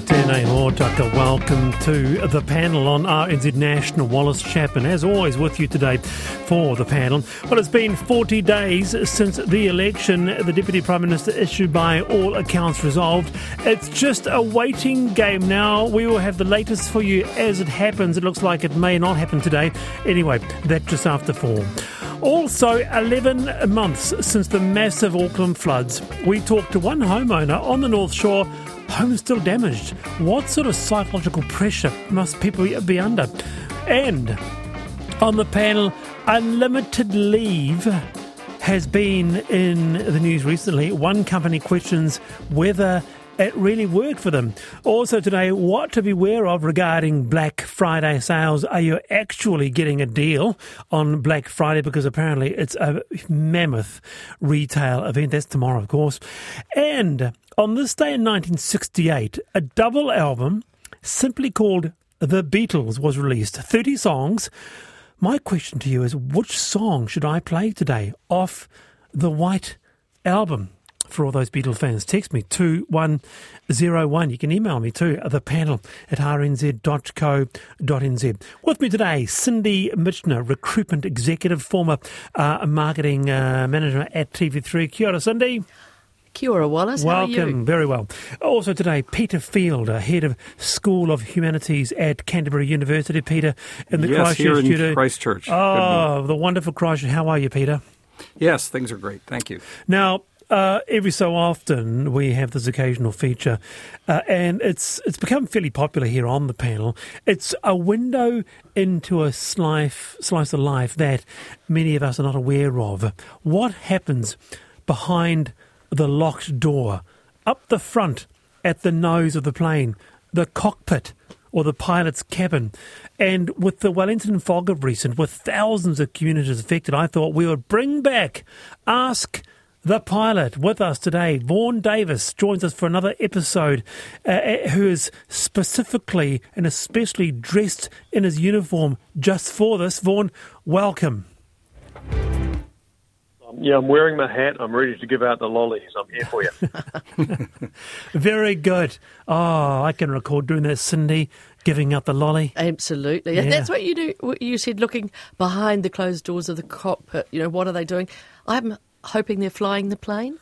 tēnei mō taka. Welcome to the panel on RNZ National. Wallace Chapman, as always, with you today for the panel. Well, it's been 40 days since the election. The Deputy Prime Minister issued by all accounts resolved. It's just a waiting game now. We will have the latest for you as it happens. It looks like it may not happen today. Anyway, that's just after 4. Also, 11 months since the massive Auckland floods. We talked to one homeowner on the North Shore. Home's still damaged. What sort of psychological pressure must people be under? And on the panel, unlimited leave has been in the news recently. One company questions whether it really worked for them. Also today, what to beware of regarding Black Friday sales. Are you actually getting a deal on Black Friday? Because apparently it's a mammoth retail event. That's tomorrow, of course. And on this day in 1968, a double album simply called The Beatles was released. 30 songs. My question to you is, which song should I play today off the White Album? For all those Beatles fans, text me 2101. You can email me too, the panel at rnz.co.nz. With me today, Cindy Mitchener, recruitment executive, former marketing manager at TV3. Kia ora, Cindy. Kia ora, Wallace. Welcome. How are you? Very well. Also today, Peter Field, head of School of Humanities at Canterbury University. Peter, in the Christchurch. Oh, the wonderful Christchurch. How are you, Peter? Yes, things are great. Thank you. Now, every so often we have this occasional feature, and it's become fairly popular here on the panel. It's a window into a slice of life that many of us are not aware of. What happens behind the locked door, up the front, at the nose of the plane, the cockpit, or the pilot's cabin? And with the Wellington fog of recent, with thousands of communities affected, I thought we would bring back Ask the Pilot. With us today, Vaughan Davis joins us for another episode, who is specifically and especially dressed in his uniform just for this. Vaughan, welcome. Yeah, I'm wearing my hat. I'm ready to give out the lollies. I'm here for you. Very good. Oh, I can recall doing that, Cindy, giving out the lolly. Absolutely. Yeah. And that's what you do. What you said, looking behind the closed doors of the cockpit. You know, what are they doing? I'm hoping they're flying the plane.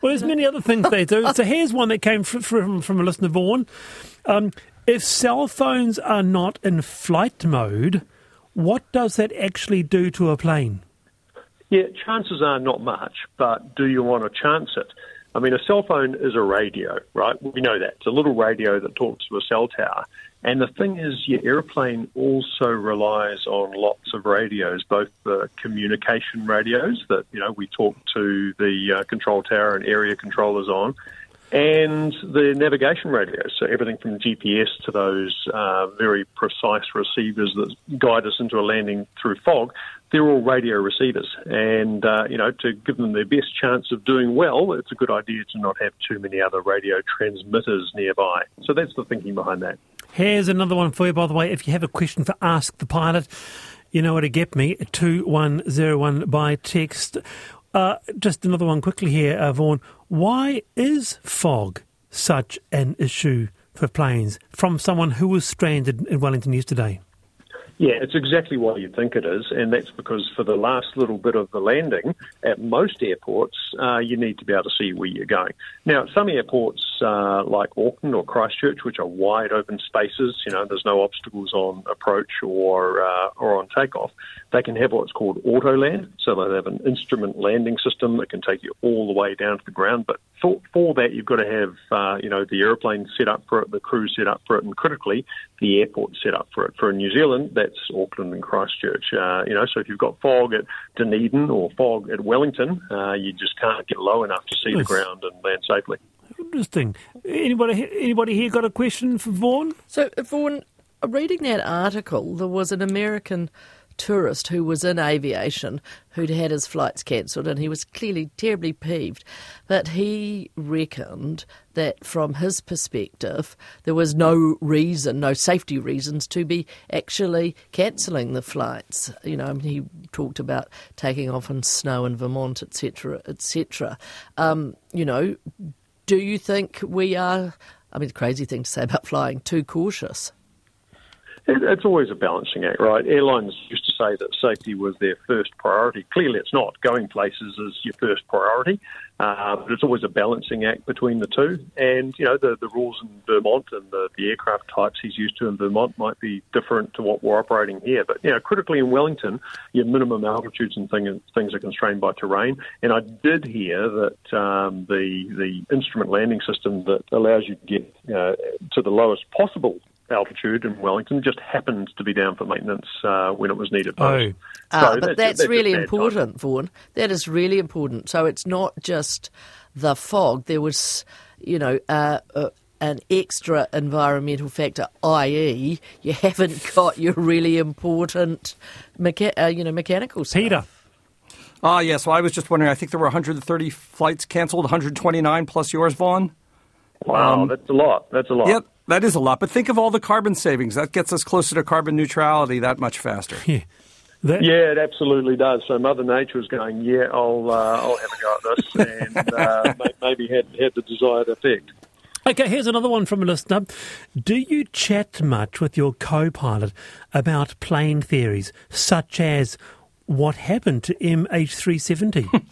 Well, there's many other things they do. So here's one that came from a listener, Vaughan. If cell phones are not in flight mode, what does that actually do to a plane? Yeah, chances are not much, but do you want to chance it? I mean, a cell phone is a radio, right? We know that. It's a little radio that talks to a cell tower. And the thing is, your airplane also relies on lots of radios, both the communication radios that, you know, we talk to the control tower and area controllers on, and the navigation radios. So everything from GPS to those very precise receivers that guide us into a landing through fog, they're all radio receivers. And, you know, to give them their best chance of doing well, it's a good idea to not have too many other radio transmitters nearby. So that's the thinking behind that. Here's another one for you, by the way. If you have a question for Ask the Pilot, you know where to get me, 2101 by text. Just another one quickly here, Vaughan. Why is fog such an issue for planes? From someone who was stranded in Wellington yesterday. Yeah, it's exactly what you think it is, and that's because for the last little bit of the landing, at most airports, you need to be able to see where you're going. Now, some airports like Auckland or Christchurch, which are wide open spaces, you know, there's no obstacles on approach or on takeoff, they can have what's called autoland, so they have an instrument landing system that can take you all the way down to the ground, but for that you've got to have, you know, the airplane set up for it, the crew set up for it, and critically, the airport set up for it. For New Zealand, that's Auckland and Christchurch. You know, so if you've got fog at Dunedin or fog at Wellington, you just can't get low enough to see the ground and land safely. Interesting. Anybody here got a question for Vaughan? So, Vaughan, reading that article, there was an American tourist who was in aviation who'd had his flights cancelled, and he was clearly terribly peeved, but he reckoned that from his perspective there was no reason, no safety reasons to be actually cancelling the flights. You know, I mean, he talked about taking off in snow in Vermont, etc., etc. You know, do you think we are I mean, crazy thing to say about flying, too cautious. It's always a balancing act, right? Airlines used to say that safety was their first priority. Clearly it's not. Going places is your first priority, but it's always a balancing act between the two. And, you know, the rules in Vermont and the aircraft types he's used to in Vermont might be different to what we're operating here. But, you know, critically in Wellington, your minimum altitudes and things are constrained by terrain. And I did hear that the instrument landing system that allows you to get to the lowest possible altitude in Wellington just happened to be down for maintenance when it was needed. But that's really important, Vaughan. That is really important. So it's not just the fog. There was, you know, an extra environmental factor, i.e. you haven't got your really important mechanical stuff. Peter. Yes, well, I was just wondering, I think there were 130 flights cancelled, 129 plus yours, Vaughan. Wow, that's a lot. Yep. That is a lot, but think of all the carbon savings. That gets us closer to carbon neutrality that much faster. Yeah, it absolutely does. So Mother Nature is going, yeah, I'll have a go at this, and maybe had the desired effect. Okay, here's another one from a listener. Do you chat much with your co-pilot about plane theories, such as what happened to MH370?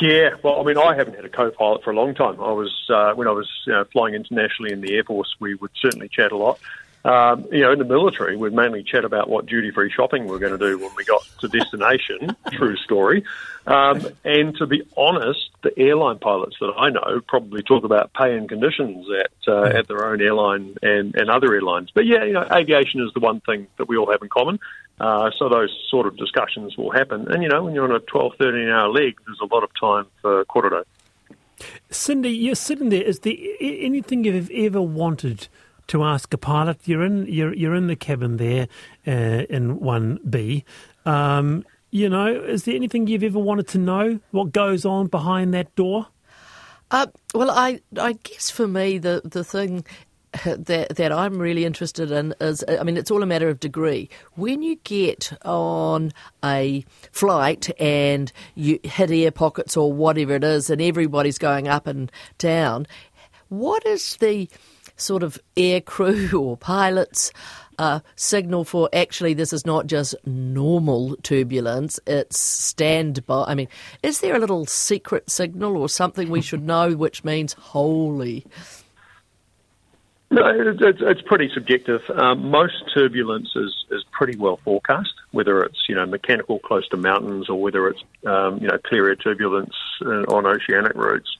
Yeah, well, I mean, I haven't had a co-pilot for a long time. I was when I was flying internationally in the Air Force, we would certainly chat a lot. You know, in the military, we'd mainly chat about what duty-free shopping we're going to do when we got to destination, true story. And to be honest, the airline pilots that I know probably talk about pay and conditions at their own airline and other airlines. But yeah, you know, aviation is the one thing that we all have in common. So those sort of discussions will happen. And, you know, when you're on a 12, 13-hour leg, there's a lot of time for corridor. Cindy, you're sitting there. Is there anything you've ever wanted to ask a pilot? You're in the cabin there in 1B. You know, is there anything you've ever wanted to know? What goes on behind that door? Well, I guess for me the thing that I'm really interested in is, I mean, it's all a matter of degree. When you get on a flight and you hit air pockets or whatever it is, and everybody's going up and down, what is the sort of air crew or pilots signal for actually this is not just normal turbulence, it's standby? I mean, is there a little secret signal or something we should know which means holy? No, it's pretty subjective. Most turbulence is pretty well forecast, whether it's, you know, mechanical close to mountains or whether it's, you know, clear air turbulence on oceanic routes.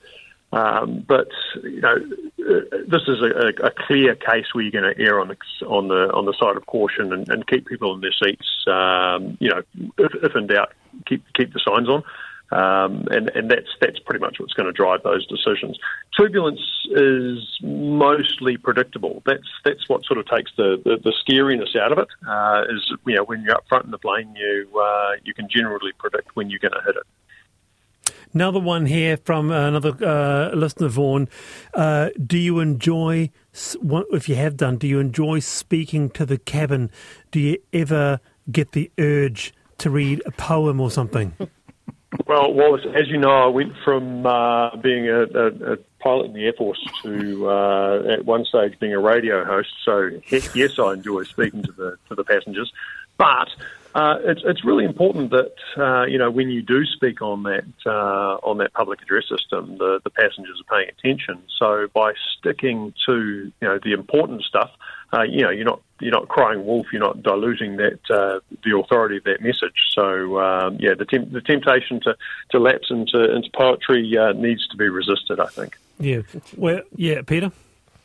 But you know, this is a clear case where you're going to err on the side of caution and keep people in their seats. You know, if in doubt, keep the signs on, and that's pretty much what's going to drive those decisions. Turbulence is mostly predictable. That's what sort of takes the scariness out of it. Is, you know, when you're up front in the plane, you can generally predict when you're going to hit it. Another one here from another listener, Vaughan. Do you enjoy speaking to the cabin? Do you ever get the urge to read a poem or something? Well, Wallace, as you know, I went from being a pilot in the Air Force to, at one stage, being a radio host. So, heck yes, I enjoy speaking to the passengers. But it's really important that you know, when you do speak on that public address system, the passengers are paying attention. So by sticking to, you know, the important stuff, you know, you're not crying wolf, you're not diluting that the authority of that message. So yeah, the temptation to lapse into poetry needs to be resisted, I think. Yeah. Well, yeah, Peter.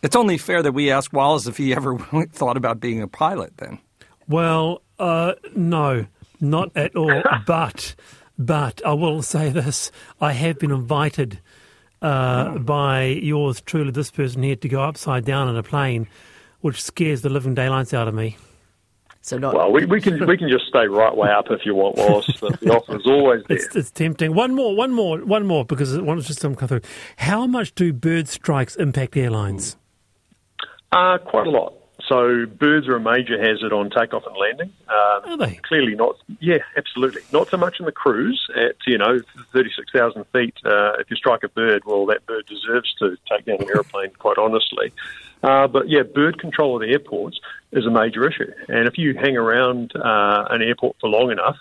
It's only fair that we ask Wallace if he ever thought about being a pilot then. Well, no, not at all. But I will say this. I have been invited by yours truly, this person here, to go upside down in a plane, which scares the living daylights out of me. So not. Well, we can just stay right way up if you want, Wallace. The offer is always there. It's tempting. One more, because one's just come through. How much do bird strikes impact airlines? Quite a lot. So birds are a major hazard on takeoff and landing. Are they? Clearly not. Yeah, absolutely. Not so much in the cruise at, 36,000 feet. If you strike a bird, well, that bird deserves to take down an aeroplane, quite honestly. But bird control at airports is a major issue. And if you hang around an airport for long enough,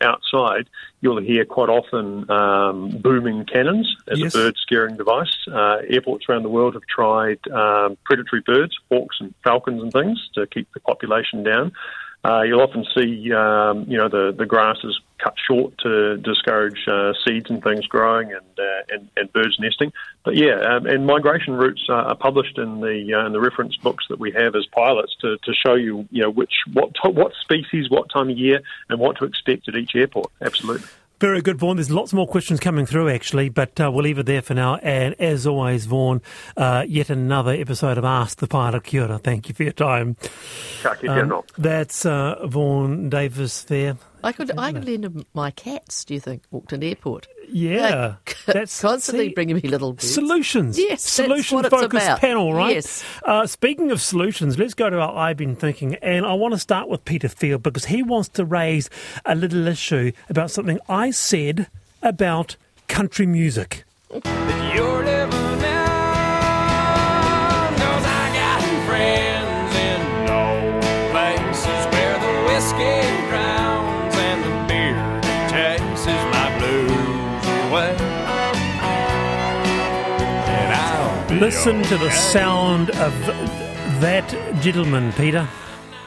outside, you'll hear quite often booming cannons as a bird scaring device. Airports around the world have tried predatory birds, hawks and falcons and things, to keep the population down. You'll often see, the grass is cut short to discourage seeds and things growing and birds nesting. But and migration routes are published in the reference books that we have as pilots to show you, what species, what time of year, and what to expect at each airport. Absolutely. Very good, Vaughan. There's lots more questions coming through, actually, but we'll leave it there for now. And as always, Vaughan, yet another episode of Ask the Pilot. Kia ora. Thank you for your time. That's Vaughan Davis there. I could lend him my cats, do you think, Auckland Airport? Yeah. That's constantly bringing me little birds. Solutions. Yes, solution-focused panel, right? Yes. Speaking of solutions, let's go to our I've Been Thinking, and I want to start with Peter Field because he wants to raise a little issue about something I said about country music. Listen to the sound of that gentleman, Peter.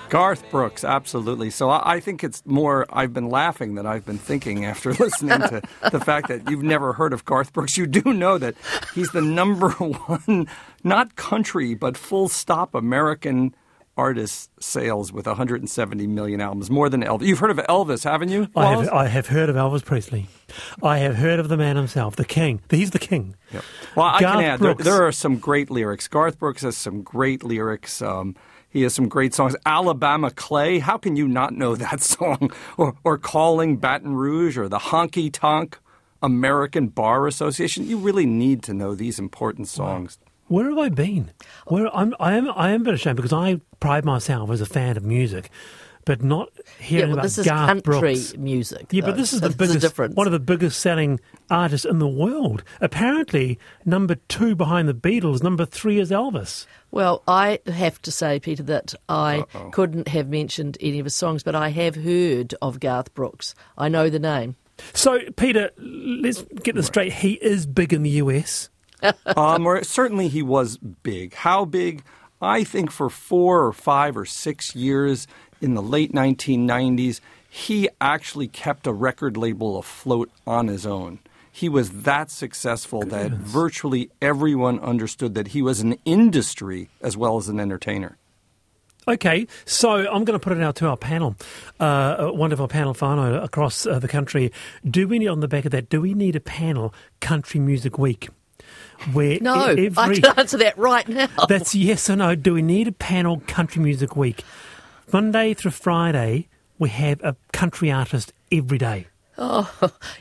Garth Brooks, absolutely. So I think it's more I've been laughing than I've been thinking after listening to the fact that you've never heard of Garth Brooks. You do know that he's the number one, not country, but full stop American artist sales with 170 million albums, more than Elvis. You've heard of Elvis, haven't you, Wallace? I have heard of Elvis Presley. I have heard of the man himself, the king. He's the king. Yep. Well, Garth Brooks. There are some great lyrics. Garth Brooks has some great lyrics. He has some great songs. Alabama Clay, how can you not know that song? Or Calling Baton Rouge, or the Honky Tonk American Bar Association. You really need to know these important songs. Wow. Where have I been? I am a bit ashamed because I pride myself as a fan of music, but not hearing about Garth Brooks. This is country music. Yeah, though. But this is the biggest, one of the biggest selling artists in the world. Apparently, number 2 behind the Beatles, number 3 is Elvis. Well, I have to say, Peter, that I couldn't have mentioned any of his songs, but I have heard of Garth Brooks. I know the name. So, Peter, let's get this straight. He is big in the US. Or certainly he was big. How big? I think for 4 or 5 or 6 years in the late 1990s, he actually kept a record label afloat on his own. He was that successful that virtually everyone understood that he was an industry as well as an entertainer. Okay, so I'm going to put it out to our panel, a wonderful panel whānau across the country. Do we need a panel Country Music Week? I can answer that right now. That's yes or no. Do we need a panel Country Music Week? Monday through Friday, we have a country artist every day. Oh,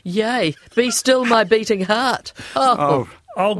yay. Be still my beating heart.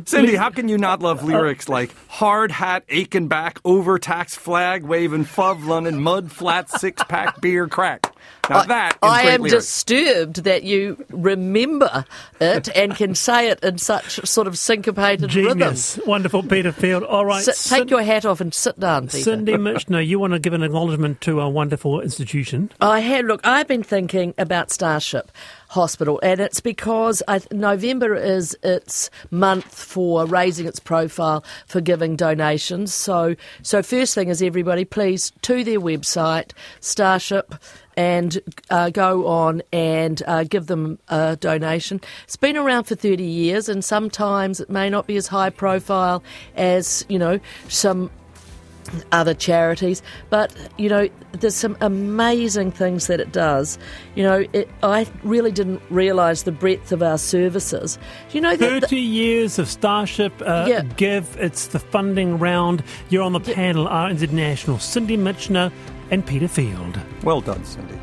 Cindy, how can you not love lyrics like hard hat, aching back, overtaxed flag, waving fuv, London, mud, flat, six-pack, beer, crack? Now that is I am lyrics. Disturbed that you remember it and can say it in such sort of syncopated genius rhythm. Wonderful, Peter Field. All right. Take your hat off and sit down, Peter. Cindy Mitchener, you want to give an acknowledgement to our wonderful institution? I've been thinking about Starship Hospital, and it's because November is its month for raising its profile for giving donations. So first thing is, everybody, please, to their website, Starship, and go on and give them a donation. It's been around for 30 years, and sometimes it may not be as high profile as, some other charities, but, there's some amazing things that it does. I really didn't realise the breadth of our services. 30 years of Starship Give. It's the funding round. You're on the panel, RNZ National, Cindy Mitchener and Peter Field. Well done, Cindy.